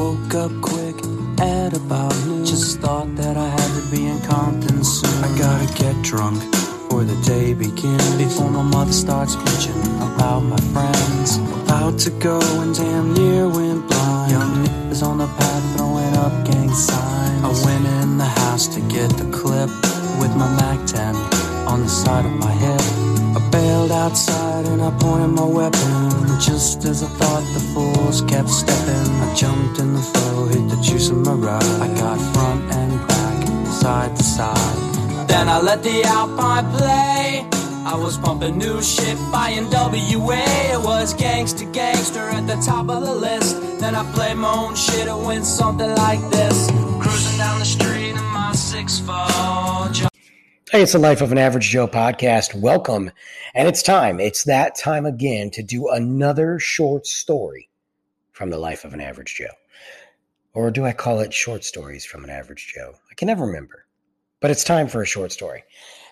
Woke up quick at about noon. Just thought that I had to be in Compton soon. I gotta get drunk before the day begins, before my mother starts bitching about my friends. About to go and damn near went blind. Young niggas on the path throwing up gang signs. I went in the house to get the clip with my Mac-10 on the side of my hip. I bailed outside and I pointed my weapon. Just as I thought, the fools kept stepping. I jumped in the flow, hit the juice in my ride. I got front and back, side to side. Then I let the Alpine play. I was pumping new shit, buying WA. It was gangster, gangster at the top of the list. Then I played my own shit and went something like this. Cruising down the street in my 6'4". Hey, it's the Life of an Average Joe podcast. Welcome. And it's time. It's that time again to do another short story from the Life of an Average Joe. Or do I call it Short Stories from an Average Joe? I can never remember. But it's time for a short story.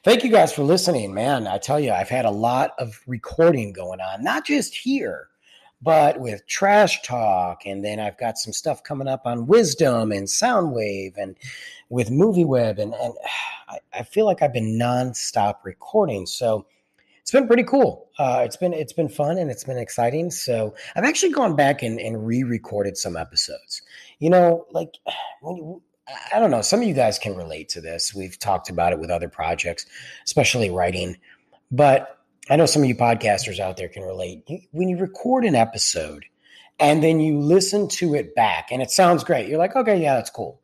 Thank you guys for listening, man. I tell you, I've had a lot of recording going on, not just here, but with Trash Talk, and then I've got some stuff coming up on Wisdom and Soundwave and with MovieWeb, and I feel like I've been nonstop recording, so it's been pretty cool. It's been fun, and it's been exciting, so I've actually gone back and re-recorded some episodes. You know, like, I don't know, some of you guys can relate to this. We've talked about it with other projects, especially writing, but I know some of you podcasters out there can relate. When you record an episode and then you listen to it back and it sounds great, you're like, okay, yeah, that's cool.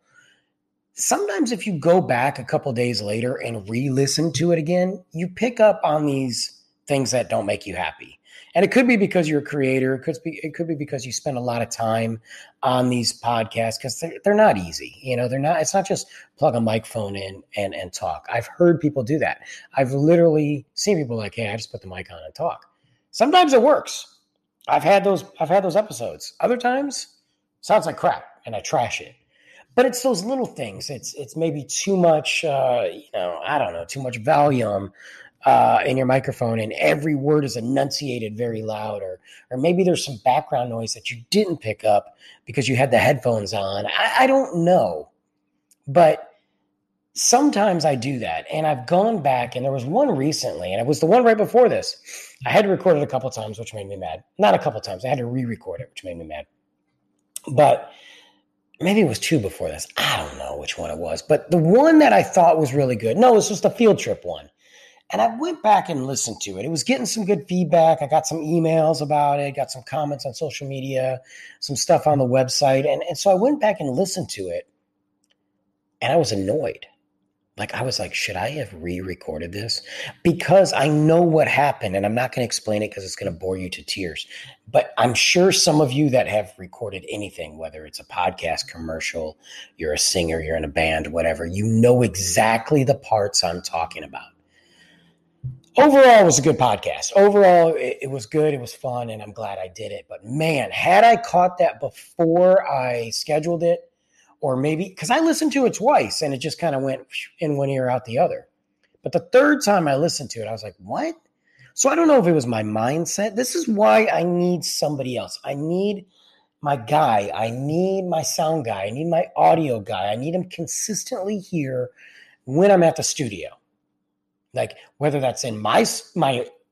Sometimes if you go back a couple days later and re-listen to it again, you pick up on these things that don't make you happy. And it could be because you're a creator. It could be because you spend a lot of time on these podcasts because they're not easy. You know, it's not just plug a microphone in and talk. I've heard people do that. I've literally seen people like, hey, I just put the mic on and talk. Sometimes it works. I've had those episodes. Other times it sounds like crap and I trash it. But it's those little things. It's maybe too much, too much volume in your microphone and every word is enunciated very loud, or maybe there's some background noise that you didn't pick up because you had the headphones on. I don't know, but sometimes I do that, and I've gone back, and there was one recently, and it was the one right before this. I had recorded a couple times, which made me mad. Not a couple times. I had to re-record it, which made me mad, but maybe it was two before this. I don't know which one it was, but the one that I thought was really good. No, it was just the field trip one. And I went back and listened to it. It was getting some good feedback. I got some emails about it, got some comments on social media, some stuff on the website. And so I went back and listened to it, and I was annoyed. Like, I was like, should I have re-recorded this? Because I know what happened, and I'm not going to explain it because it's going to bore you to tears. But I'm sure some of you that have recorded anything, whether it's a podcast, commercial, you're a singer, you're in a band, whatever, you know exactly the parts I'm talking about. Overall, it was a good podcast. Overall, it was good. It was fun, and I'm glad I did it. But, man, had I caught that before I scheduled it, or maybe – because I listened to it twice, and it just kind of went in one ear, out the other. But the third time I listened to it, I was like, what? So I don't know if it was my mindset. This is why I need somebody else. I need my guy. I need my sound guy. I need my audio guy. I need him consistently here when I'm at the studio. Like, whether that's in my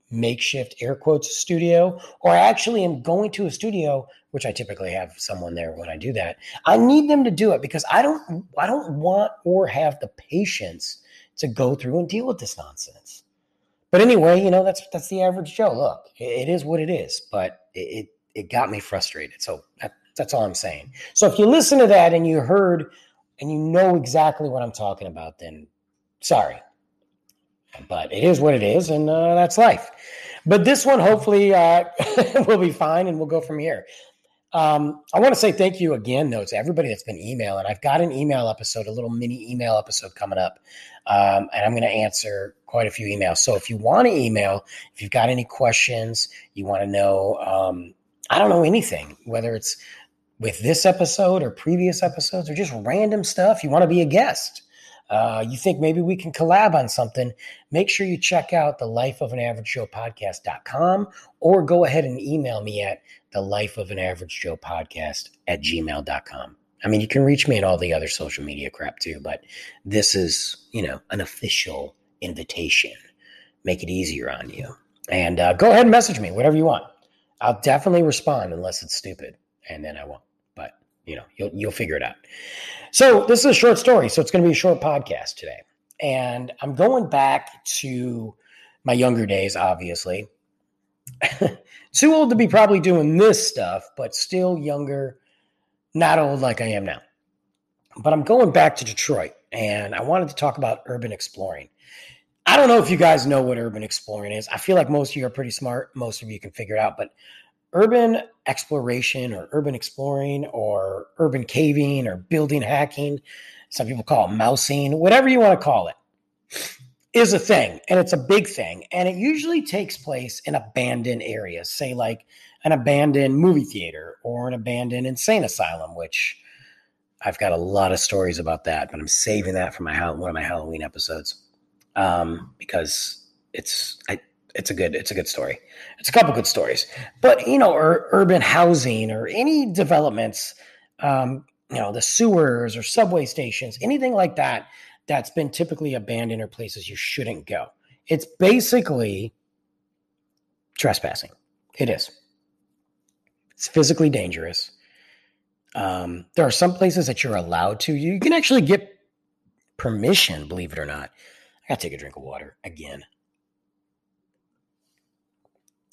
makeshift air quotes studio, or I actually am going to a studio, which I typically have someone there when I do that. I need them to do it because I don't want or have the patience to go through and deal with this nonsense. But anyway, you know, that's the Average Joe. Look, it is what it is, but it got me frustrated. So that's all I'm saying. So if you listen to that and you heard and you know exactly what I'm talking about, then sorry. But it is what it is, and that's life. But this one hopefully will be fine, and we'll go from here. I want to say thank you again, though, to everybody that's been emailing. I've got an email episode, a little mini email episode coming up, and I'm going to answer quite a few emails. So if you want to email, if you've got any questions, you want to know, I don't know anything, whether it's with this episode or previous episodes or just random stuff, you want to be a guest. you think maybe we can collab on something, make sure you check out the lifeofanaveragejoepodcast.com or go ahead and email me at the lifeofanaveragejoepodcast@gmail.com. I mean, you can reach me at all the other social media crap too, but this is, you know, an official invitation. Make it easier on you. And go ahead and message me, whatever you want. I'll definitely respond unless it's stupid, and then I won't. But, you know, you'll figure it out. So this is a short story, so it's going to be a short podcast today. And I'm going back to my younger days, obviously. Too old to be probably doing this stuff, but still younger, not old like I am now. But I'm going back to Detroit, and I wanted to talk about urban exploring. I don't know if you guys know what urban exploring is. I feel like most of you are pretty smart. Most of you can figure it out. But urban exploration or urban exploring or urban caving or building hacking, some people call it mousing, whatever you want to call it, is a thing. And it's a big thing. And it usually takes place in abandoned areas, say like an abandoned movie theater or an abandoned insane asylum, which I've got a lot of stories about that, but I'm saving that for one of my Halloween episodes. Because it's a good story. It's a couple good stories, but you know, urban housing or any developments, you know, the sewers or subway stations, anything like that, that's been typically abandoned or places you shouldn't go. It's basically trespassing. It is. It's physically dangerous. There are some places that you're allowed to, you can actually get permission, believe it or not. I gotta take a drink of water again.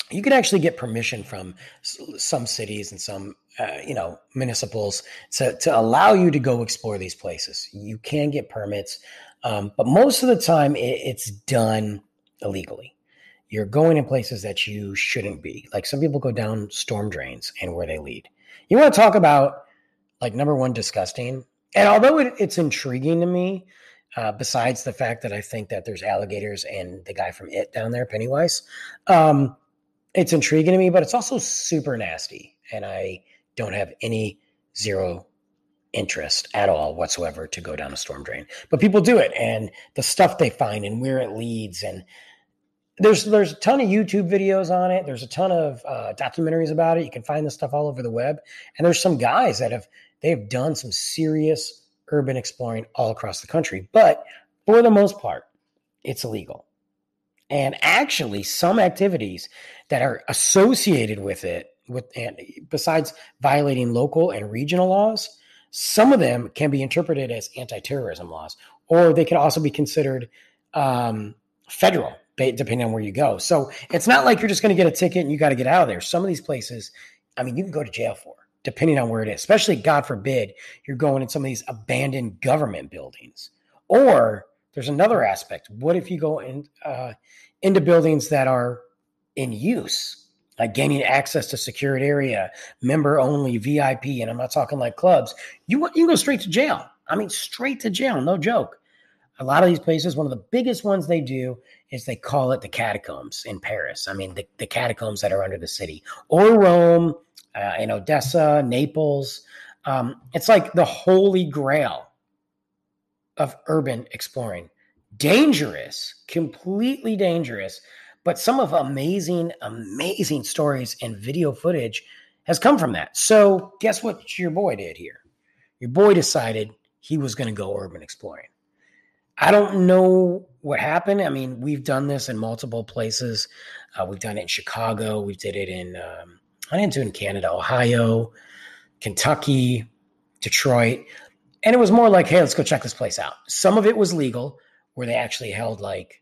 You can actually get permission from some cities and some, you know, municipals to allow you to go explore these places. You can get permits, but most of the time it's done illegally. You're going in places that you shouldn't be. Like some people go down storm drains and where they lead. You want to talk about like number one, disgusting. And although it's intriguing to me, besides the fact that I think that there's alligators and the guy from It down there, Pennywise, it's intriguing to me, but it's also super nasty. And I don't have zero interest at all whatsoever to go down a storm drain, but people do it and the stuff they find and where it leads. And there's a ton of YouTube videos on it. There's a ton of documentaries about it. You can find this stuff all over the web. And there's some guys that they've done some serious urban exploring all across the country, but for the most part, it's illegal. And actually some activities that are associated with it, and besides violating local and regional laws, some of them can be interpreted as anti-terrorism laws, or they can also be considered federal, depending on where you go. So it's not like you're just going to get a ticket and you got to get out of there. Some of these places, I mean, you can go to jail for, depending on where it is, especially, God forbid, you're going in some of these abandoned government buildings. Or there's another aspect. What if you go into buildings that are in use, like gaining access to secured area, member-only, VIP, and I'm not talking like clubs. You go straight to jail. I mean, straight to jail, no joke. A lot of these places, one of the biggest ones they do is they call it the catacombs in Paris. I mean, the catacombs that are under the city. Or Rome, in Odessa, Naples. It's like the holy grail of urban exploring. Dangerous, completely dangerous, but some of amazing, amazing stories and video footage has come from that. So guess what your boy did here? Your boy decided he was going to go urban exploring. I don't know what happened. I mean, we've done this in multiple places. We've done it in Chicago. We did it in... I didn't do it in Canada, Ohio, Kentucky, Detroit. And it was more like, hey, let's go check this place out. Some of it was legal, where they actually held like,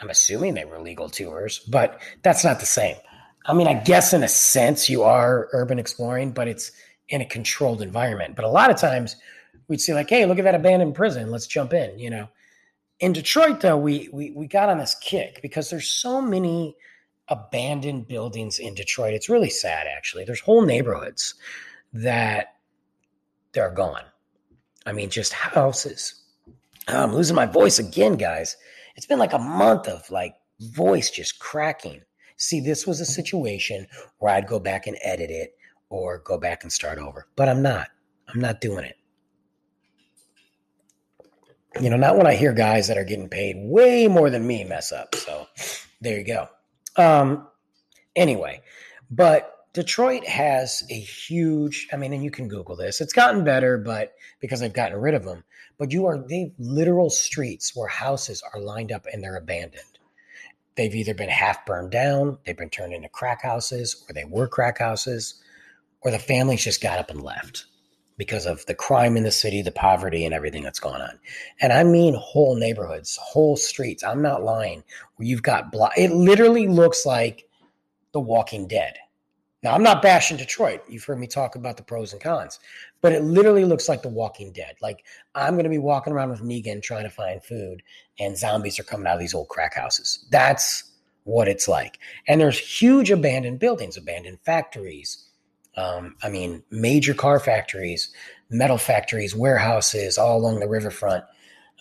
I'm assuming they were legal tours, but that's not the same. I mean, I guess in a sense you are urban exploring, but it's in a controlled environment. But a lot of times we'd see like, hey, look at that abandoned prison. Let's jump in, you know. In Detroit, though, we got on this kick because there's so many abandoned buildings in Detroit. It's really sad, actually. There's whole neighborhoods that they're gone. I mean, just houses. I'm losing my voice again, guys. It's been like a month of like voice just cracking. See, this was a situation where I'd go back and edit it or go back and start over, but I'm not doing it. you know, not when I hear guys that are getting paid way more than me mess up. So there you go. Anyway, but Detroit has a huge, I mean, and you can Google this. It's gotten better, but because they've gotten rid of them, but they've literal streets where houses are lined up and they're abandoned. They've either been half burned down, they've been turned into crack houses, or they were crack houses, or the families just got up and left because of the crime in the city, the poverty, and everything that's gone on. And I mean whole neighborhoods, whole streets. I'm not lying. Where you've got it literally looks like The Walking Dead. Now, I'm not bashing Detroit. You've heard me talk about the pros and cons, but it literally looks like The Walking Dead. Like, I'm going to be walking around with Negan trying to find food, and zombies are coming out of these old crack houses. That's what it's like. And there's huge abandoned buildings, abandoned factories. I mean, major car factories, metal factories, warehouses all along the riverfront.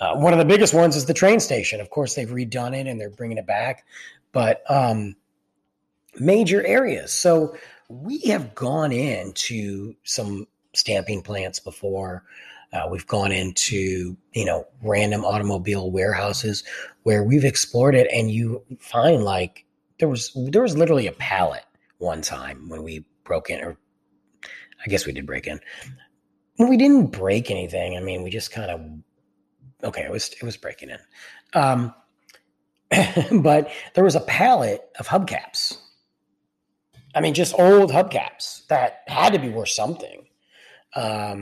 One of the biggest ones is the train station. Of course, they've redone it and they're bringing it back, but major areas. So we have gone into some stamping plants before. We've gone into, random automobile warehouses where we've explored it. And you find like there was literally a pallet one time when we broke in, or I guess we did break in. We didn't break anything. I mean, we just kind of, okay, it was breaking in. But there was a pallet of hubcaps. I mean, just old hubcaps that had to be worth something. I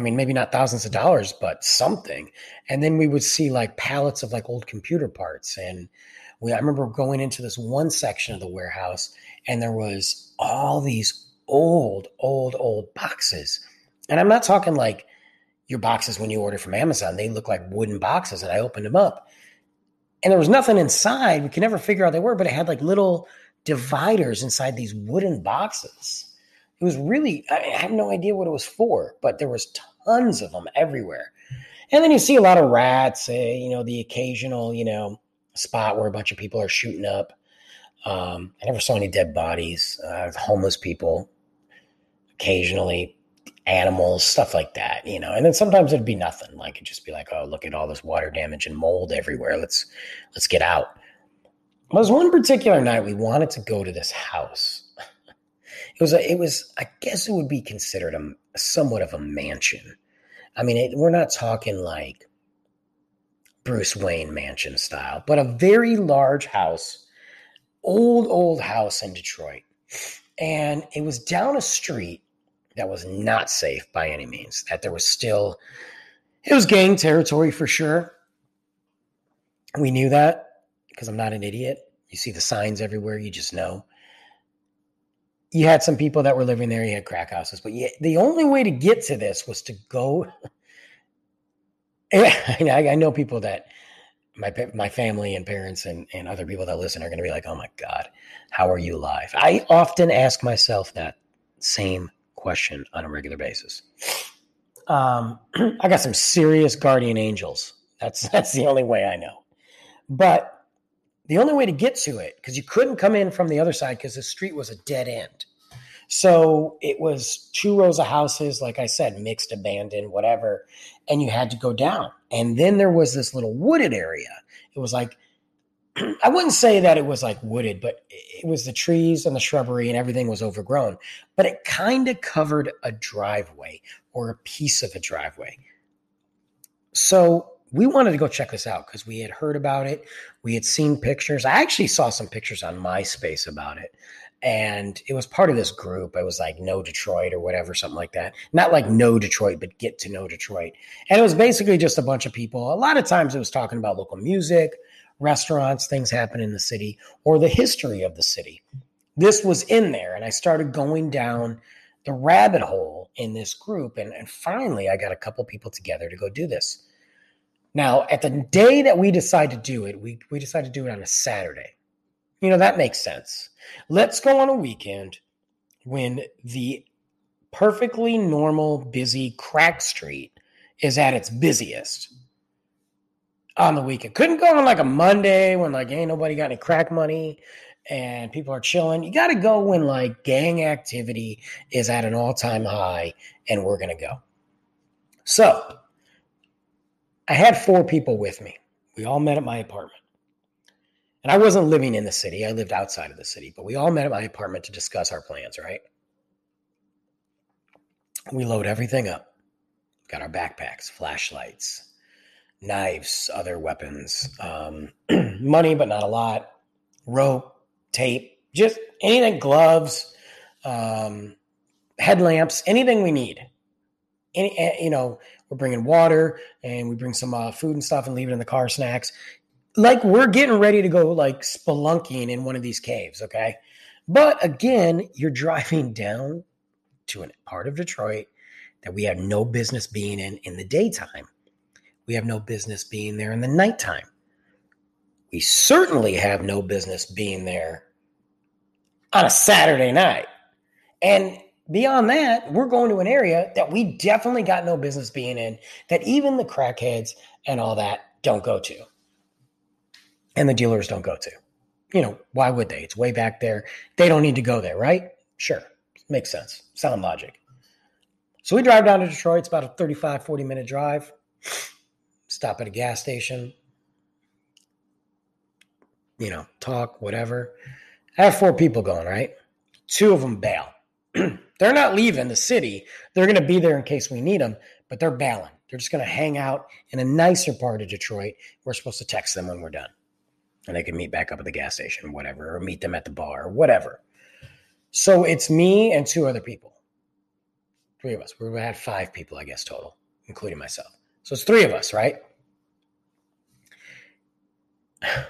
mean, maybe not thousands of dollars, but something. And then we would see like pallets of like old computer parts. And I remember going into this one section of the warehouse and there was all these old boxes. And I'm not talking like your boxes when you order from Amazon. They look like wooden boxes. And I opened them up and there was nothing inside. We could never figure out what they were, but it had like little dividers inside these wooden boxes. It was really, I have no idea what it was for, but there was tons of them everywhere. And then you see a lot of rats, the occasional, spot where a bunch of people are shooting up. I never saw any dead bodies, homeless people, occasionally animals, stuff like that, and then sometimes it'd be nothing. Like it'd just be like, oh, look at all this water damage and mold everywhere. Let's get out. Well, there was one particular night we wanted to go to this house. It was. I guess it would be considered a somewhat of a mansion. I mean, we're not talking like Bruce Wayne mansion style, but a very large house, old house in Detroit. And it was down a street that was not safe by any means, that there was still, it was gang territory for sure. We knew that. Because I'm not an idiot. You see the signs everywhere. You just know. You had some people that were living there. You had crack houses. But the only way to get to this was to go. I know people that my family and parents and other people that listen are going to be like, oh my God, how are you alive? I often ask myself that same question on a regular basis. I got some serious guardian angels. That's the only way I know. But the only way to get to it, because you couldn't come in from the other side because the street was a dead end. So it was two rows of houses, like I said, mixed, abandoned, whatever. And you had to go down. And then there was this little wooded area. It was like, I wouldn't say that it was like wooded, but it was the trees and the shrubbery and everything was overgrown. But it kind of covered a driveway or a piece of a driveway. So we wanted to go check this out because we had heard about it. We had seen pictures. I actually saw some pictures on MySpace about it. And it was part of this group. It was like No Detroit or whatever, something like that. Not like No Detroit, but Get to Know Detroit. And it was basically just a bunch of people. A lot of times it was talking about local music, restaurants, things happen in the city, or the history of the city. This was in there. And I started going down the rabbit hole in this group. And finally, I got a couple people together to go do this. Now, at the day that we decide to do it, we decide to do it on a Saturday. That makes sense. Let's go on a weekend when the perfectly normal, busy crack street is at its busiest on the weekend. Couldn't go on like a Monday when like ain't nobody got any crack money and people are chilling. You got to go when like gang activity is at an all-time high, and we're going to go. So I had four people with me. We all met at my apartment. And I wasn't living in the city. I lived outside of the city. But we all met at my apartment to discuss our plans, right? We load everything up. Got our backpacks, flashlights, knives, other weapons, money, but not a lot, rope, tape, just anything, gloves, headlamps, anything we need. We're bringing water and we bring some food and stuff and leave it in the car, snacks. Like we're getting ready to go like spelunking in one of these caves, okay? But again, you're driving down to a part of Detroit that we have no business being in the daytime. We have no business being there in the nighttime. We certainly have no business being there on a Saturday night. And beyond that, we're going to an area that we definitely got no business being in, that even the crackheads and all that don't go to. And the dealers don't go to. You know, why would they? It's way back there. They don't need to go there, right? Sure. Makes sense. Sound logic. So we drive down to Detroit. It's about a 35, 40-minute drive. Stop at a gas station. You know, talk, whatever. I have four people going, right? Two of them bail. They're not leaving the city. They're going to be there in case we need them, but they're bailing. They're just going to hang out in a nicer part of Detroit. We're supposed to text them when we're done. And they can meet back up at the gas station, whatever, or meet them at the bar, whatever. So it's me and two other people. Three of us. We had five people, I guess, total, including myself. So it's three of us, right? I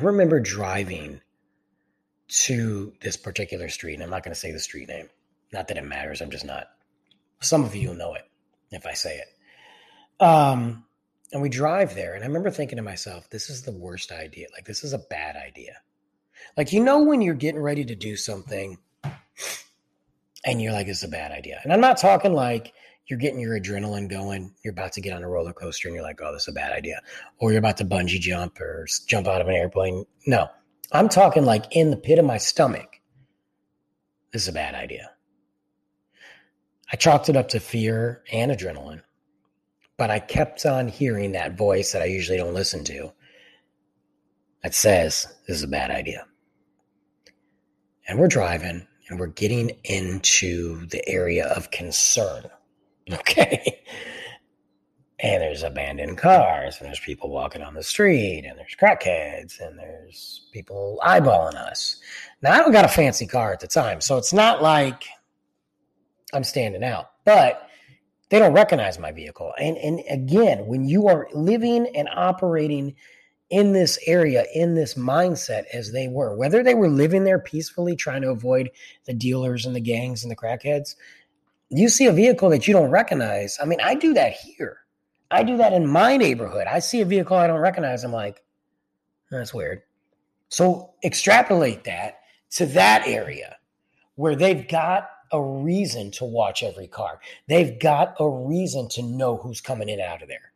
remember driving to this particular street, and I'm not going to say the street name. Not that it matters. I'm just not. Some of you will know it if I say it. And we drive there, and I remember thinking to myself, this is the worst idea. Like, this is a bad idea. Like, you know when you're getting ready to do something, and you're like, this is a bad idea. And I'm not talking like you're getting your adrenaline going, you're about to get on a roller coaster, and you're like, oh, this is a bad idea. Or you're about to bungee jump or jump out of an airplane. No. I'm talking like in the pit of my stomach. This is a bad idea. I chalked it up to fear and adrenaline. But I kept on hearing that voice that I usually don't listen to that says, this is a bad idea. And we're driving and we're getting into the area of concern. Okay. And there's abandoned cars and there's people walking on the street and there's crackheads and there's people eyeballing us. Now, I don't got a fancy car at the time, so it's not like I'm standing out, but they don't recognize my vehicle. And again, when you are living and operating in this area, in this mindset as they were, whether they were living there peacefully, trying to avoid the dealers and the gangs and the crackheads, you see a vehicle that you don't recognize. I mean, I do that here. I do that in my neighborhood. I see a vehicle I don't recognize. I'm like, that's weird. So extrapolate that to that area where they've got a reason to watch every car. They've got a reason to know who's coming in and out of there.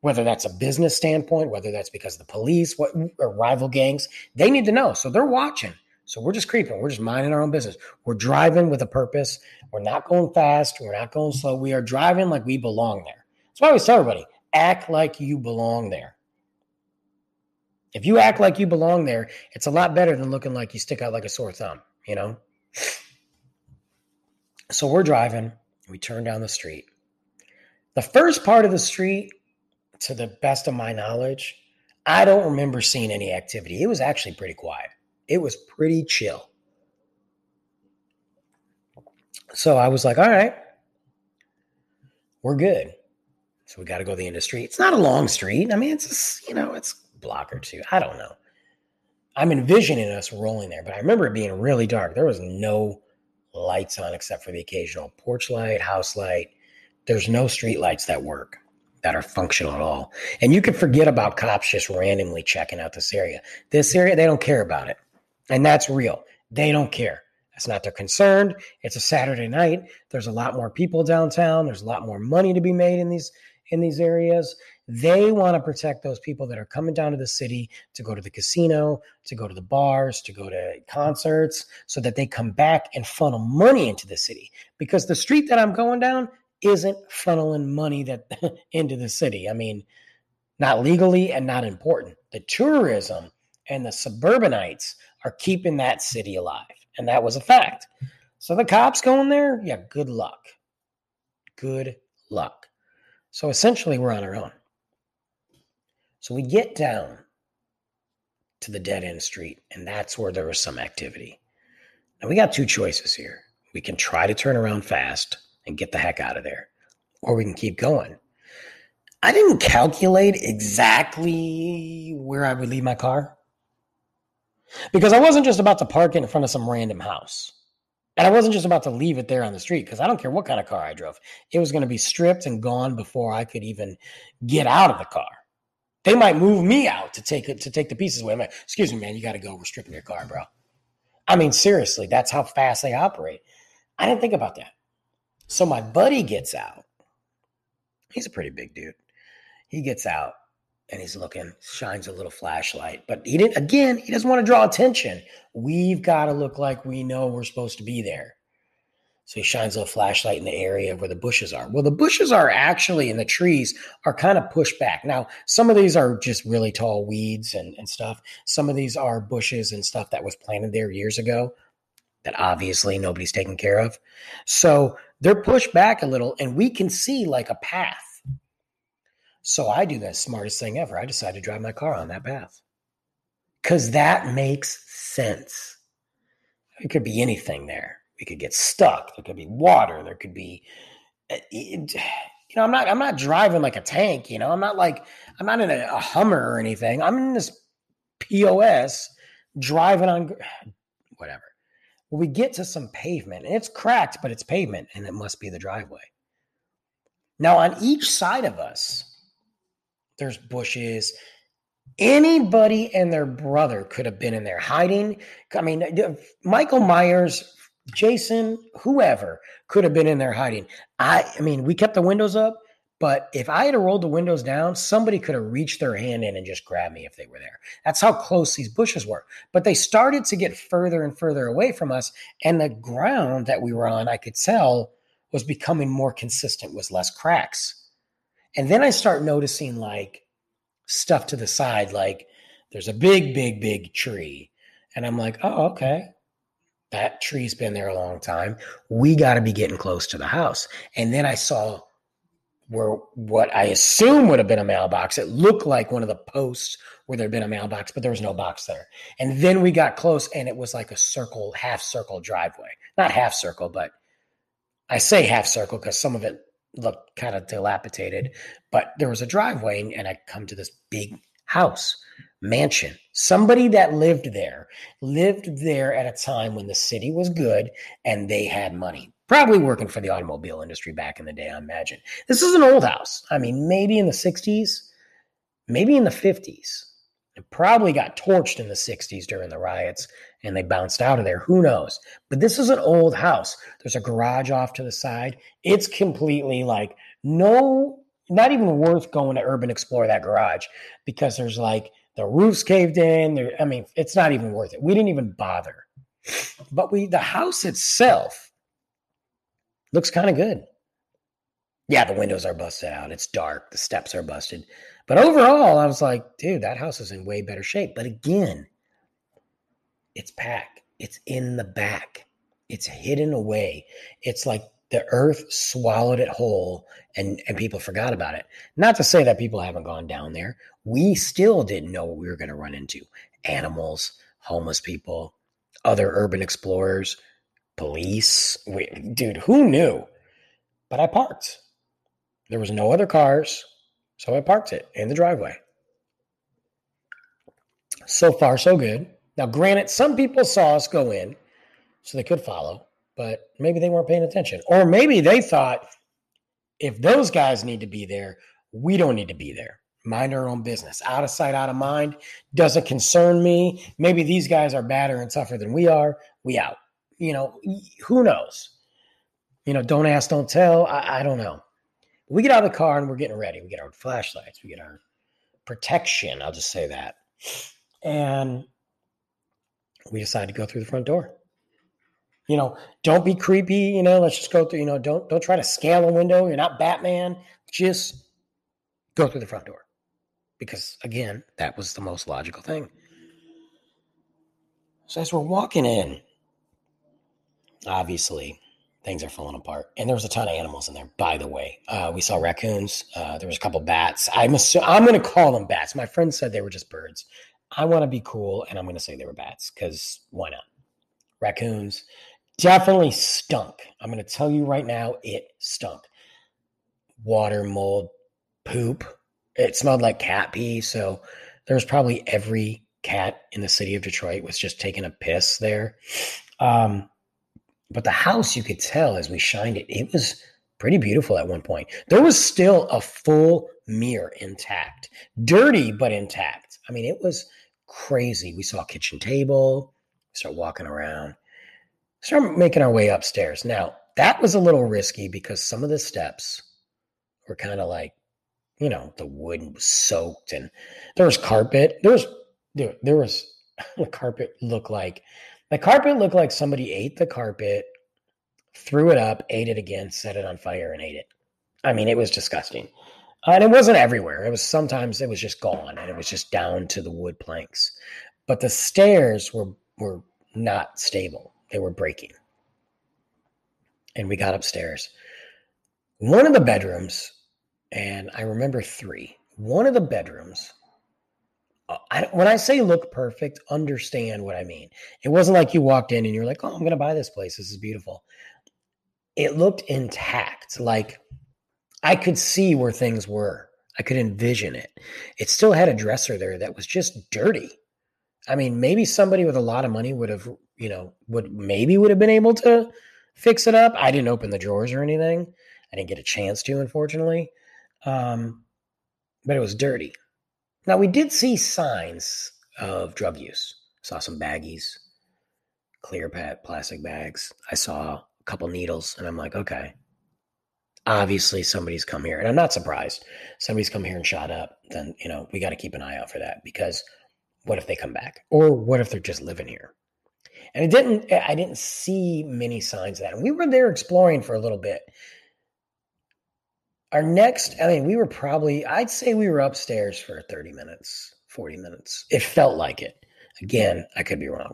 Whether that's a business standpoint, whether that's because of the police, or rival gangs, they need to know. So they're watching. So we're just creeping. We're just minding our own business. We're driving with a purpose. We're not going fast. We're not going slow. We are driving like we belong there. That's why I always tell everybody, act like you belong there. If you act like you belong there, it's a lot better than looking like you stick out like a sore thumb, you know? So we're driving. We turn down the street. The first part of the street, to the best of my knowledge, I don't remember seeing any activity. It was actually pretty quiet. It was pretty chill. So I was like, all right, we're good. So we got to go to the end of the street. It's not a long street. I mean, it's just, you know, it's a block or two. I don't know. I'm envisioning us rolling there, but I remember it being really dark. There was no lights on except for the occasional porch light, house light. There's no street lights that work, that are functional at all. And you can forget about cops just randomly checking out this area. This area, they don't care about it. And that's real. They don't care. That's not their concern. It's a Saturday night. There's a lot more people downtown. There's a lot more money to be made in these areas. They want to protect those people that are coming down to the city to go to the casino, to go to the bars, to go to concerts, so that they come back and funnel money into the city. Because the street that I'm going down isn't funneling money that into the city. I mean, not legally and not important. The tourism and the suburbanites are keeping that city alive. And that was a fact. So the cops going there, yeah, good luck. Good luck. So essentially we're on our own. So we get down to the dead end street, and that's where there was some activity. Now we got two choices here. We can try to turn around fast and get the heck out of there, or we can keep going. I didn't calculate exactly where I would leave my car, because I wasn't just about to park it in front of some random house. And I wasn't just about to leave it there on the street, because I don't care what kind of car I drove. It was going to be stripped and gone before I could even get out of the car. They might move me out to take the pieces away. I'm like, excuse me, man, you got to go. We're stripping your car, bro. I mean, seriously, that's how fast they operate. I didn't think about that. So my buddy gets out. He's a pretty big dude. He gets out and he's looking, shines a little flashlight, but he doesn't want to draw attention. We've got to look like we know we're supposed to be there. So he shines a little flashlight in the area where the bushes are. Well, the bushes are actually, and the trees are kind of pushed back. Now, some of these are just really tall weeds and stuff. Some of these are bushes and stuff that was planted there years ago that obviously nobody's taking care of. So they're pushed back a little, and we can see like a path. So I do the smartest thing ever. I decide to drive my car on that path because that makes sense. It could be anything there. It could get stuck. There could be water. There could be, I'm not driving like a tank. I'm not in a Hummer or anything. I'm in this POS driving on whatever. We get to some pavement and it's cracked, but it's pavement and it must be the driveway. Now on each side of us, there's bushes. Anybody and their brother could have been in there hiding. I mean, Michael Myers, Jason, whoever could have been in there hiding. I mean, we kept the windows up, but if I had rolled the windows down, somebody could have reached their hand in and just grabbed me if they were there. That's how close these bushes were. But they started to get further and further away from us, and the ground that we were on, I could tell, was becoming more consistent with less cracks. And then I start noticing like stuff to the side, like there's a big, big, big tree. And I'm like, oh, okay. That tree's been there a long time. We got to be getting close to the house. And then I saw where what I assume would have been a mailbox. It looked like one of the posts where there'd been a mailbox, but there was no box there. And then we got close, and it was like a circle, half circle driveway. Not half circle, but I say half circle because some of it looked kind of dilapidated. But there was a driveway, and I come to this big house. Mansion. Somebody that lived there at a time when the city was good and they had money. Probably working for the automobile industry back in the day, I imagine. This is an old house. I mean, maybe in the 60s, maybe in the 50s. It probably got torched in the 60s during the riots and they bounced out of there. Who knows? But this is an old house. There's a garage off to the side. It's completely like not even worth going to urban explore that garage because there's like the roof's caved in. I mean, it's not even worth it. We didn't even bother. But the house itself looks kind of good. Yeah, the windows are busted out. It's dark. The steps are busted. But overall, I was like, dude, that house is in way better shape. But again, it's packed. It's in the back. It's hidden away. It's like the earth swallowed it whole and people forgot about it. Not to say that people haven't gone down there. We still didn't know what we were going to run into. Animals, homeless people, other urban explorers, police. Dude, who knew? But I parked. There was no other cars, so I parked it in the driveway. So far, so good. Now, granted, some people saw us go in, so they could follow. But maybe they weren't paying attention. Or maybe they thought, if those guys need to be there, we don't need to be there. Mind our own business. Out of sight, out of mind. Doesn't concern me. Maybe these guys are badder and tougher than we are. We out. Who knows? Don't ask, don't tell. I don't know. We get out of the car and we're getting ready. We get our flashlights. We get our protection. I'll just say that. And we decide to go through the front door. You know, don't be creepy. You know, let's just go through. You know, don't try to scale a window. You're not Batman. Just go through the front door, because again, that was the most logical thing. So as we're walking in, obviously things are falling apart, and there was a ton of animals in there. By the way, we saw raccoons. There was a couple bats. I'm going to call them bats. My friend said they were just birds. I want to be cool, and I'm going to say they were bats because why not? Raccoons definitely stunk. I'm going to tell you right now, it stunk. Water, mold, poop. It smelled like cat pee. So there was probably every cat in the city of Detroit was just taking a piss there. But the house, you could tell as we shined it, it was pretty beautiful at one point. There was still a full mirror intact. Dirty, but intact. I mean, it was crazy. We saw a kitchen table. Start walking around, start making our way upstairs. Now, that was a little risky because some of the steps were kind of like, you know, the wood was soaked and there was carpet. There was the carpet looked like somebody ate the carpet, threw it up, ate it again, set it on fire and ate it. I mean, it was disgusting. And it wasn't everywhere. It was sometimes it was just gone and it was just down to the wood planks. But the stairs were not stable. They were breaking. And we got upstairs. One of the bedrooms, and I remember three, one of the bedrooms, when I say look perfect, understand what I mean. It wasn't like you walked in and you're like, oh, I'm going to buy this place. This is beautiful. It looked intact. Like I could see where things were. I could envision it. It still had a dresser there that was just dirty. I mean, maybe somebody with a lot of money would have, you know, would have been able to fix it up. I didn't open the drawers or anything. I didn't get a chance to, unfortunately. But it was dirty. Now, we did see signs of drug use. Saw some baggies, clear plastic bags. I saw a couple needles, and I'm like, okay. Obviously, somebody's come here. And I'm not surprised. Somebody's come here and shot up. Then, you know, we got to keep an eye out for that because what if they come back? Or what if they're just living here? And I didn't see many signs of that. And we were there exploring for a little bit. I'd say we were upstairs for 30 minutes, 40 minutes. It felt like it. Again, I could be wrong.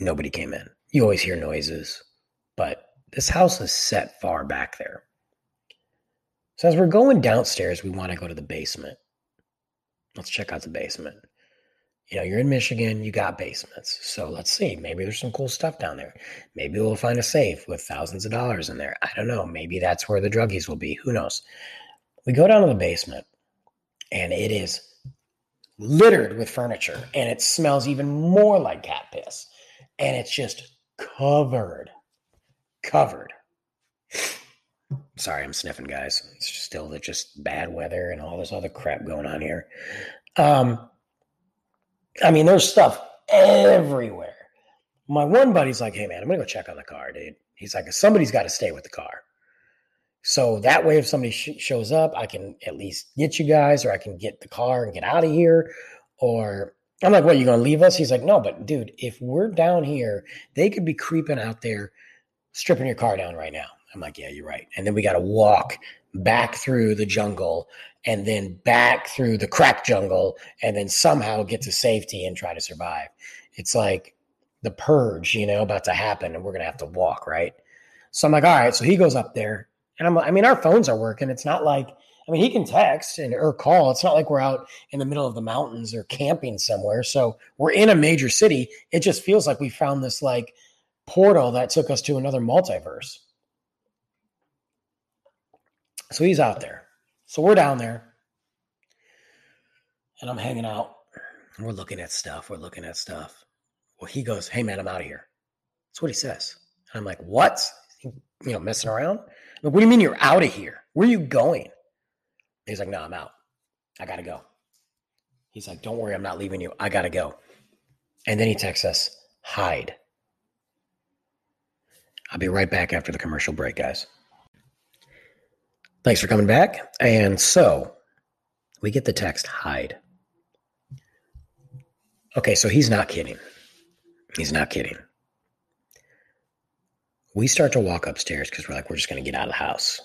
Nobody came in. You always hear noises, but this house is set far back there. So as we're going downstairs, we want to go to the basement. Let's check out the basement. You know, you're in Michigan, you got basements. So let's see, maybe there's some cool stuff down there. Maybe we'll find a safe with thousands of dollars in there. I don't know. Maybe that's where the druggies will be. Who knows? We go down to the basement and it is littered with furniture and it smells even more like cat piss. And it's just covered. Sorry, I'm sniffing, guys. It's still just bad weather and all this other crap going on here. I mean, there's stuff everywhere. My one buddy's like, hey, man, I'm going to go check on the car, dude. He's like, somebody's got to stay with the car. So that way, if somebody shows up, I can at least get you guys, or I can get the car and get out of here. Or I'm like, what, you going to leave us? He's like, no, but dude, if we're down here, they could be creeping out there, stripping your car down right now. I'm like, yeah, you're right. And then we got to walk back through the jungle and then back through the crack jungle and then somehow get to safety and try to survive. It's like the purge, you know, about to happen and we're going to have to walk, right? So I'm like, all right. So he goes up there and our phones are working. It's not like, he can text or call. It's not like we're out in the middle of the mountains or camping somewhere. So we're in a major city. It just feels like we found this like portal that took us to another multiverse. So he's out there. So we're down there and I'm hanging out and we're looking at stuff. Well, he goes, hey man, I'm out of here. That's what he says. And I'm like, what? You know, messing around. Like, what do you mean you're out of here? Where are you going? And he's like, no, I'm out. I got to go. He's like, don't worry. I'm not leaving you. I got to go. And then he texts us, hide. I'll be right back after the commercial break, guys. Thanks for coming back. And so we get the text, hide. Okay, so he's not kidding. We start to walk upstairs because we're like, we're just going to get out of the house.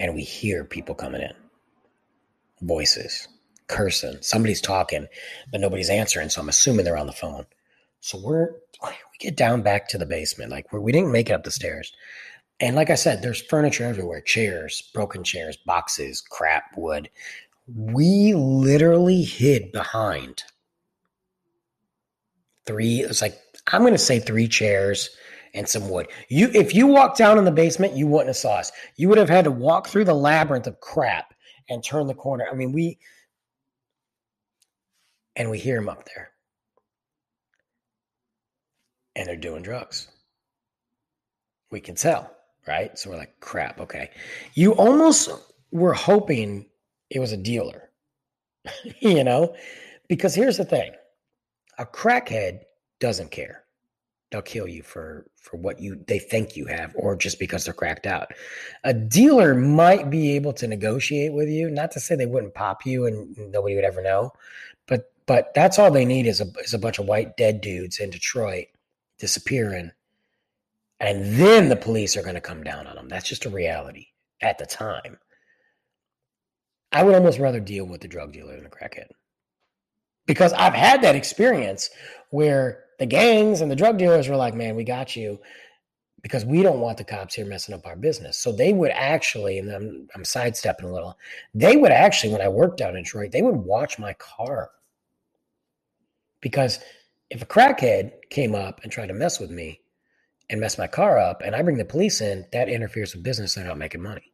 And we hear people coming in. Voices, cursing. Somebody's talking, but nobody's answering. So I'm assuming they're on the phone. So we get down back to the basement. Like we didn't make it up the stairs. And like I said, there's furniture everywhere. Chairs, broken chairs, boxes, crap, wood. We literally hid behind three chairs and some wood. If you walked down in the basement, you wouldn't have saw us. You would have had to walk through the labyrinth of crap and turn the corner. I mean, we hear them up there. And they're doing drugs. We can tell, right? So we're like, crap, okay. You almost were hoping it was a dealer, you know? Because here's the thing. A crackhead doesn't care. They'll kill you for what they think you have or just because they're cracked out. A dealer might be able to negotiate with you, not to say they wouldn't pop you and nobody would ever know, but that's all they need is a bunch of white dead dudes in Detroit disappearing, and then the police are going to come down on them. That's just a reality at the time. I would almost rather deal with the drug dealer than the crackhead, because I've had that experience where the gangs and the drug dealers were like, man, we got you because we don't want the cops here messing up our business. So they would actually, and I'm sidestepping a little, they would actually, when I worked down in Detroit, they would watch my car, because if a crackhead came up and tried to mess with me and mess my car up and I bring the police in, that interferes with business. They're not making money.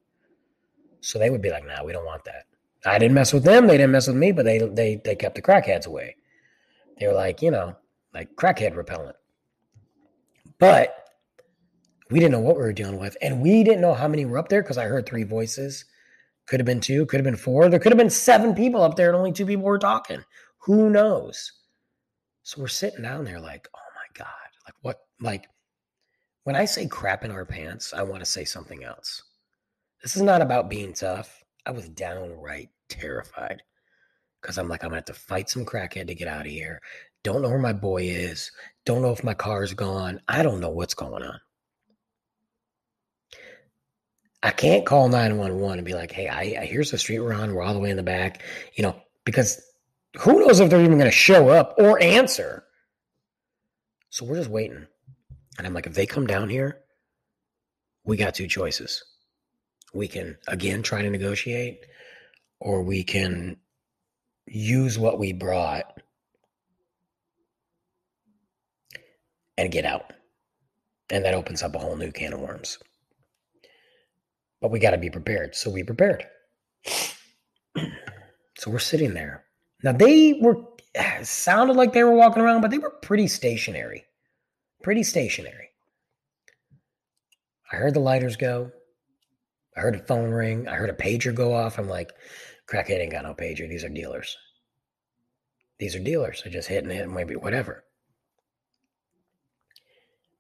So they would be like, nah, we don't want that. I didn't mess with them. They didn't mess with me, but they kept the crackheads away. They were like, you know, like crackhead repellent. But we didn't know what we were dealing with. And we didn't know how many were up there, because I heard three voices. Could have been two, could have been four. There could have been seven people up there and only two people were talking. Who knows? So we're sitting down there like, oh my God, like what? Like when I say crap in our pants, I want to say something else. This is not about being tough. I was downright terrified, because I'm like, I'm going to have to fight some crackhead to get out of here. Don't know where my boy is. Don't know if my car's gone. I don't know what's going on. I can't call 911 and be like, hey, I here's the street we're on. We're all the way in the back, you know, because who knows if they're even going to show up or answer. So we're just waiting. And I'm like, if they come down here, we got two choices. We can, again, try to negotiate, or we can use what we brought and get out. And that opens up a whole new can of worms. But we got to be prepared. So we prepared. So we're sitting there. Now, sounded like they were walking around, but they were pretty stationary. Pretty stationary. I heard the lighters go. I heard a phone ring. I heard a pager go off. I'm like, crackhead ain't got no pager. These are dealers. These are dealers. They're just hitting it, maybe whatever.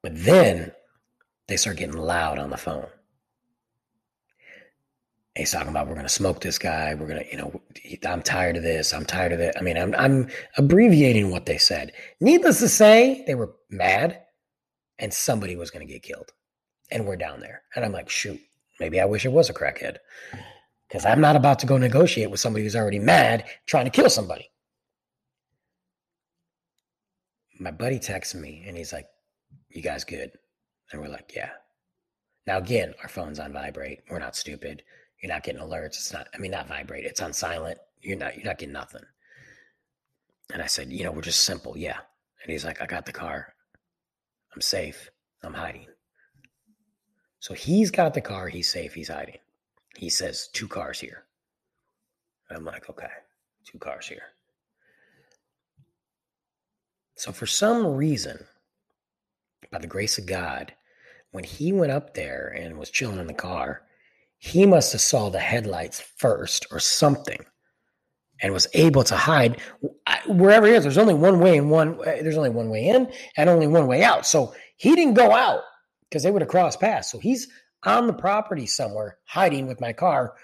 But then they start getting loud on the phone. He's talking about, we're going to smoke this guy. We're going to, you know, I'm tired of this. I'm tired of it. I mean, I'm abbreviating what they said. Needless to say, they were mad and somebody was going to get killed. And we're down there. And I'm like, shoot, maybe I wish it was a crackhead, because I'm not about to go negotiate with somebody who's already mad trying to kill somebody. My buddy texts me and he's like, you guys good? And we're like, yeah. Now, again, our phone's on vibrate. We're not stupid. You're not getting alerts. It's not, I mean, not vibrate. It's on silent. You're not getting nothing. And I said, you know, we're just simple. Yeah. And he's like, I got the car. I'm safe. I'm hiding. So he's got the car. He's safe. He's hiding. He says, two cars here. I'm like, okay, two cars here. So for some reason, by the grace of God, when he went up there and was chilling in the car, he must have saw the headlights first or something and was able to hide wherever he is. There's only one way in, and only one way out. So he didn't go out, because they would have crossed paths. So he's on the property somewhere hiding with my car.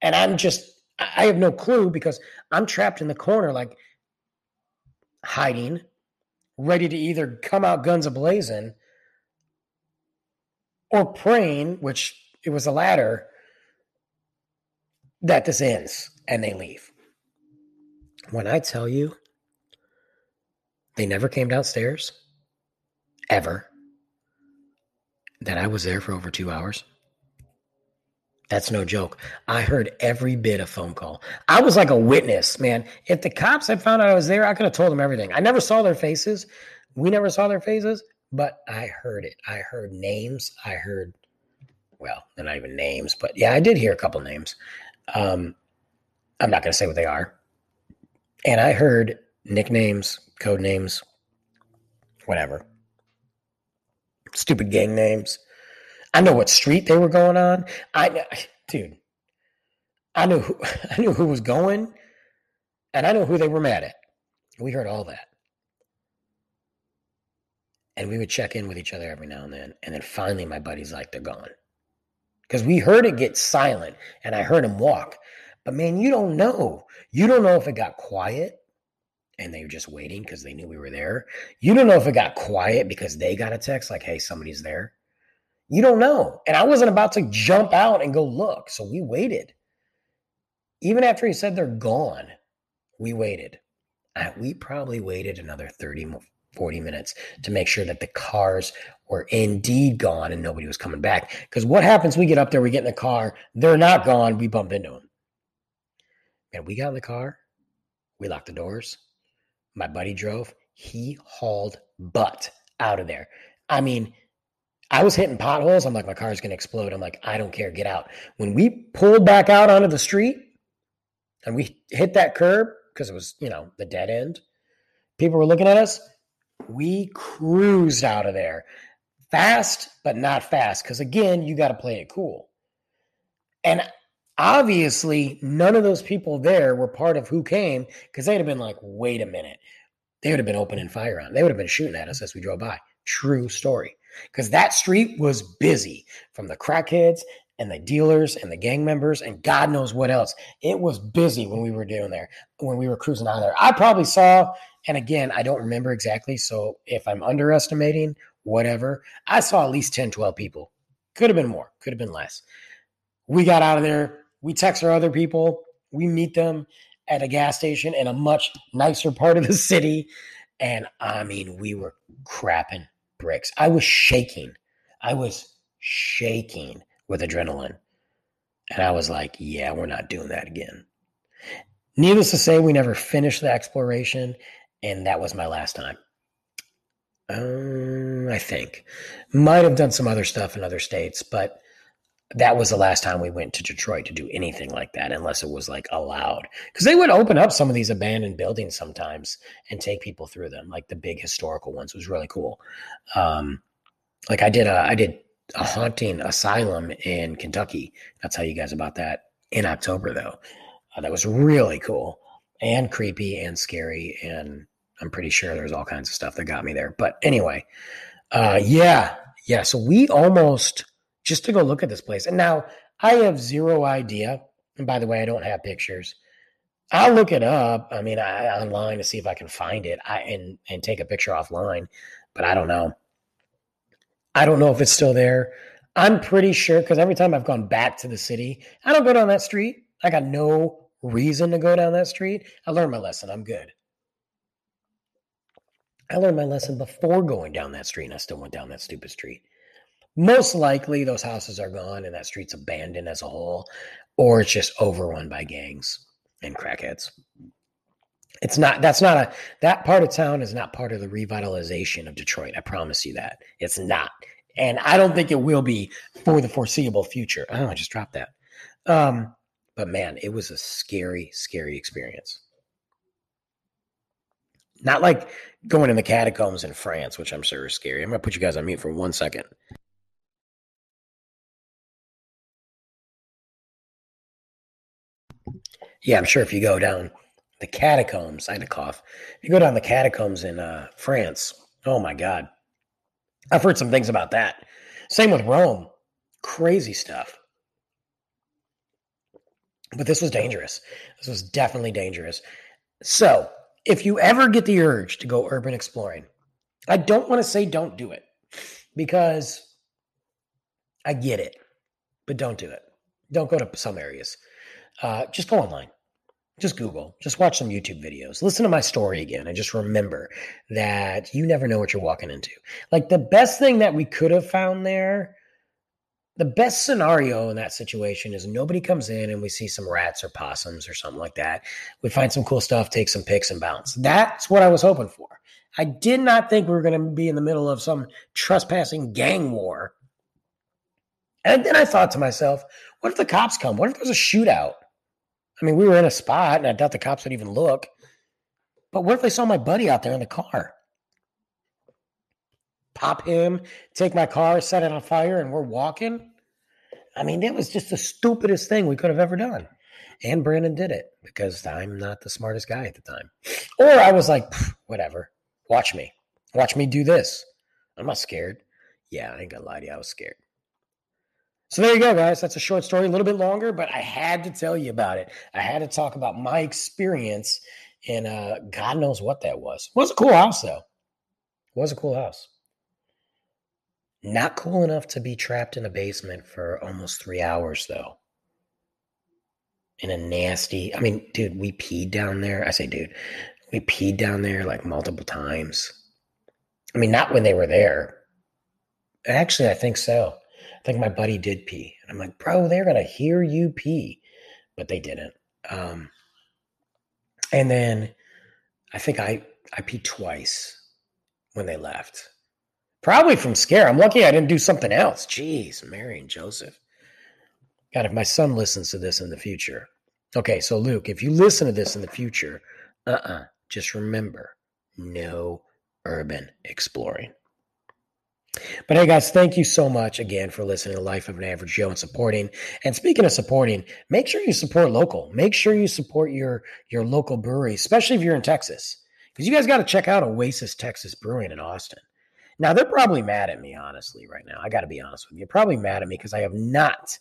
And I have no clue, because I'm trapped in the corner, like hiding, ready to either come out guns a blazing or praying, which it was the latter, that this ends, and they leave. When I tell you, they never came downstairs, ever, that I was there for over 2 hours. That's no joke. I heard every bit of phone call. I was like a witness, man. If the cops had found out I was there, I could have told them everything. I never saw their faces. We never saw their faces, but I heard it. I heard names. I heard, well, they're not even names, but yeah, I did hear a couple names. I'm not going to say what they are. And I heard nicknames, code names, whatever. Stupid gang names. I know what street they were going on. I knew who was going, and I knew who they were mad at. We heard all that. And we would check in with each other every now and then. And then finally my buddy's like, they're gone. Because we heard it get silent, and I heard him walk. But man, you don't know. You don't know if it got quiet and they were just waiting because they knew we were there. You don't know if it got quiet because they got a text like, hey, somebody's there. You don't know. And I wasn't about to jump out and go look. So we waited. Even after he said they're gone, we waited. We probably waited another 30, 40 minutes to make sure that the cars were indeed gone and nobody was coming back. Because what happens? We get up there, we get in the car. They're not gone. We bump into them. And we got in the car. We locked the doors. My buddy drove. He hauled butt out of there. I mean, I was hitting potholes. I'm like, my car's going to explode. I'm like, I don't care. Get out. When we pulled back out onto the street and we hit that curb because it was, the dead end, people were looking at us. We cruised out of there fast, but not fast. Because again, you got to play it cool. And obviously none of those people there were part of who came because they'd have been like, wait a minute. They would have been opening fire on. They would have been shooting at us as we drove by. True story. Because that street was busy from the crackheads and the dealers and the gang members and God knows what else. It was busy when we were down there, when we were cruising out of there. I probably saw, and again, I don't remember exactly, so if I'm underestimating, whatever, I saw at least 10, 12 people. Could have been more, could have been less. We got out of there. We text our other people. We meet them at a gas station in a much nicer part of the city. And I mean, we were crapping bricks. I was shaking with adrenaline. And I was like, yeah, we're not doing that again. Needless to say, we never finished the exploration. And that was my last time. I think. Might have done some other stuff in other states, but that was the last time we went to Detroit to do anything like that, unless it was like allowed. Because they would open up some of these abandoned buildings sometimes and take people through them. Like the big historical ones was really cool. Like I did a haunting asylum in Kentucky. I'll tell you guys about that in October though. That was really cool and creepy and scary. And I'm pretty sure there's all kinds of stuff that got me there. But anyway, yeah. So we almost, just to go look at this place. And now I have zero idea. And by the way, I don't have pictures. I'll look it up. I mean, online to see if I can find it and take a picture offline, but I don't know. I don't know if it's still there. I'm pretty sure because every time I've gone back to the city, I don't go down that street. I got no reason to go down that street. I learned my lesson. I'm good. I learned my lesson before going down that street, and I still went down that stupid street. Most likely those houses are gone and that street's abandoned as a whole, or it's just overrun by gangs and crackheads. That part of town is not part of the revitalization of Detroit. I promise you that. It's not. And I don't think it will be for the foreseeable future. Oh, I just dropped that. But man, it was a scary, scary experience. Not like going in the catacombs in France, which I'm sure is scary. I'm going to put you guys on mute for 1 second. Yeah, I'm sure if you go down the catacombs, I had a cough. If you go down the catacombs in France, oh my God. I've heard some things about that. Same with Rome. Crazy stuff. But this was dangerous. This was definitely dangerous. So if you ever get the urge to go urban exploring, I don't want to say don't do it because I get it, but don't do it. Don't go to some areas. Just go online. Just Google. Just watch some YouTube videos. Listen to my story again. And just remember that you never know what you're walking into. Like the best thing that we could have found there, the best scenario in that situation is nobody comes in and we see some rats or possums or something like that. We find some cool stuff, take some pics and bounce. That's what I was hoping for. I did not think we were going to be in the middle of some trespassing gang war. And then I thought to myself, what if the cops come? What if there's a shootout? I mean, we were in a spot, and I doubt the cops would even look. But what if they saw my buddy out there in the car? Pop him, take my car, set it on fire, and we're walking? I mean, that was just the stupidest thing we could have ever done. And Brandon did it, because I'm not the smartest guy at the time. Or I was like, whatever. Watch me. Watch me do this. I'm not scared. Yeah, I ain't gonna lie to you. I was scared. So there you go, guys. That's a short story, a little bit longer, but I had to tell you about it. I had to talk about my experience, and God knows what that was. It was a cool house, though. It was a cool house. Not cool enough to be trapped in a basement for almost 3 hours, though. In a nasty... I mean, dude, we peed down there. I say, dude, we peed down there like multiple times. I mean, not when they were there. Actually, I think so. I think my buddy did pee. And I'm like, bro, they're going to hear you pee. But they didn't. And then I think I peed twice when they left. Probably from scare. I'm lucky I didn't do something else. Jeez, Mary and Joseph. God, if my son listens to this in the future. Okay, so Luke, if you listen to this in the future, just remember, no urban exploring. But hey, guys, thank you so much again for listening to Life of an Average Joe and supporting. And speaking of supporting, make sure you support local. Make sure you support your local brewery, especially if you're in Texas. Because you guys got to check out Oasis Texas Brewing in Austin. Now, they're probably mad at me, honestly, right now. I got to be honest with you. They're probably mad at me because I have not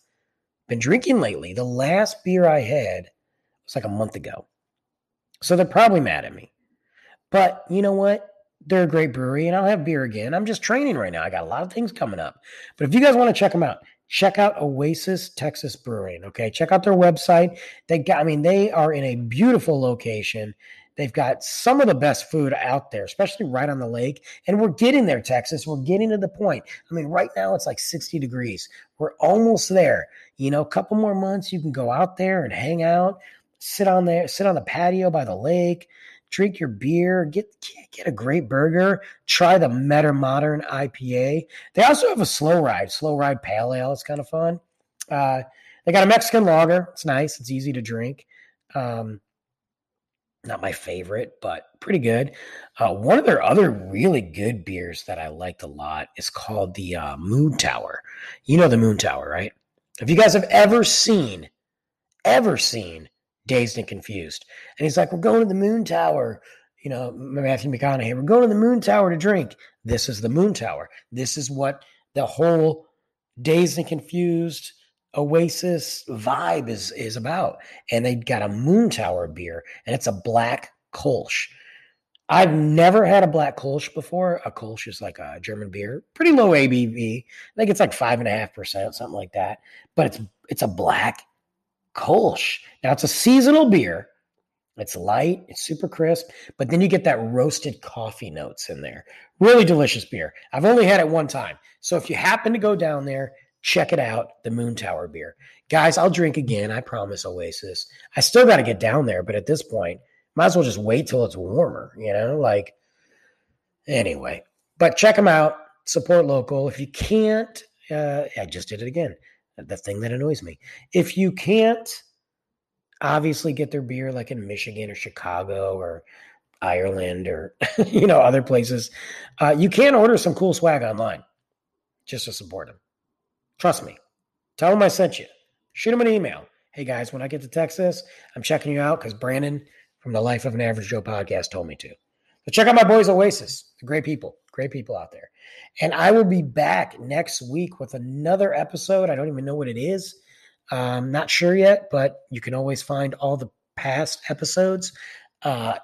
been drinking lately. The last beer I had was like a month ago. So they're probably mad at me. But you know what? They're a great brewery, and I'll have beer again. I'm just training right now. I got a lot of things coming up. But if you guys want to check them out, check out Oasis Texas Brewing, okay? Check out their website. They are in a beautiful location. They've got some of the best food out there, especially right on the lake. And we're getting there, Texas. We're getting to the point. I mean, right now it's like 60 degrees. We're almost there. You know, a couple more months, you can go out there and hang out, sit on the patio by the lake. Drink your beer, get a great burger, try the Meta Modern IPA. They also have a Slow Ride Pale Ale. It's kind of fun. They got a Mexican lager. It's nice. It's easy to drink. Not my favorite, but pretty good. One of their other really good beers that I liked a lot is called the Moon Tower. You know the Moon Tower, right? If you guys have ever seen Dazed and Confused. And he's like, we're going to the Moon Tower. You know, Matthew McConaughey, we're going to the Moon Tower to drink. This is the Moon Tower. This is what the whole Dazed and Confused Oasis vibe is about. And they got a Moon Tower beer, and it's a black Kolsch. I've never had a black Kolsch before. A Kolsch is like a German beer, pretty low ABV. I think it's like 5.5%, something like that. But it's a black Kolsch. Now it's a seasonal beer. It's light. It's super crisp. But then you get that roasted coffee notes in there. Really delicious beer. I've only had it one time. So if you happen to go down there, check it out. The Moon Tower beer. Guys, I'll drink again. I promise, Oasis. I still got to get down there. But at this point, might as well just wait till it's warmer. You know, like anyway. But check them out. Support local. If you can't, I just did it again. The thing that annoys me. If you can't obviously get their beer like in Michigan or Chicago or Ireland or, you know, other places, you can order some cool swag online just to support them. Trust me. Tell them I sent you. Shoot them an email. Hey, guys, when I get to Texas, I'm checking you out because Brandon from the Life of an Average Joe podcast told me to. So check out my boys Oasis. They're great people. Great people out there. And I will be back next week with another episode. I don't even know what it is. I'm not sure yet, but you can always find all the past episodes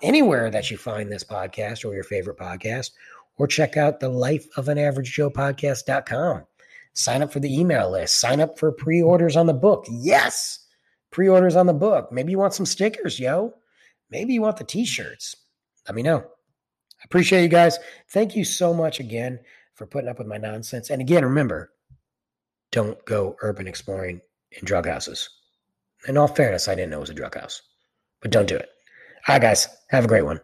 anywhere that you find this podcast or your favorite podcast, or check out the Life of an Average Joe podcast.com. Sign up for the email list. Sign up for pre-orders on the book. Yes, pre-orders on the book. Maybe you want some stickers, yo. Maybe you want the t-shirts. Let me know. I appreciate you guys. Thank you so much again for putting up with my nonsense. And again, remember, don't go urban exploring in drug houses. In all fairness, I didn't know it was a drug house, but don't do it. All right, guys, have a great one.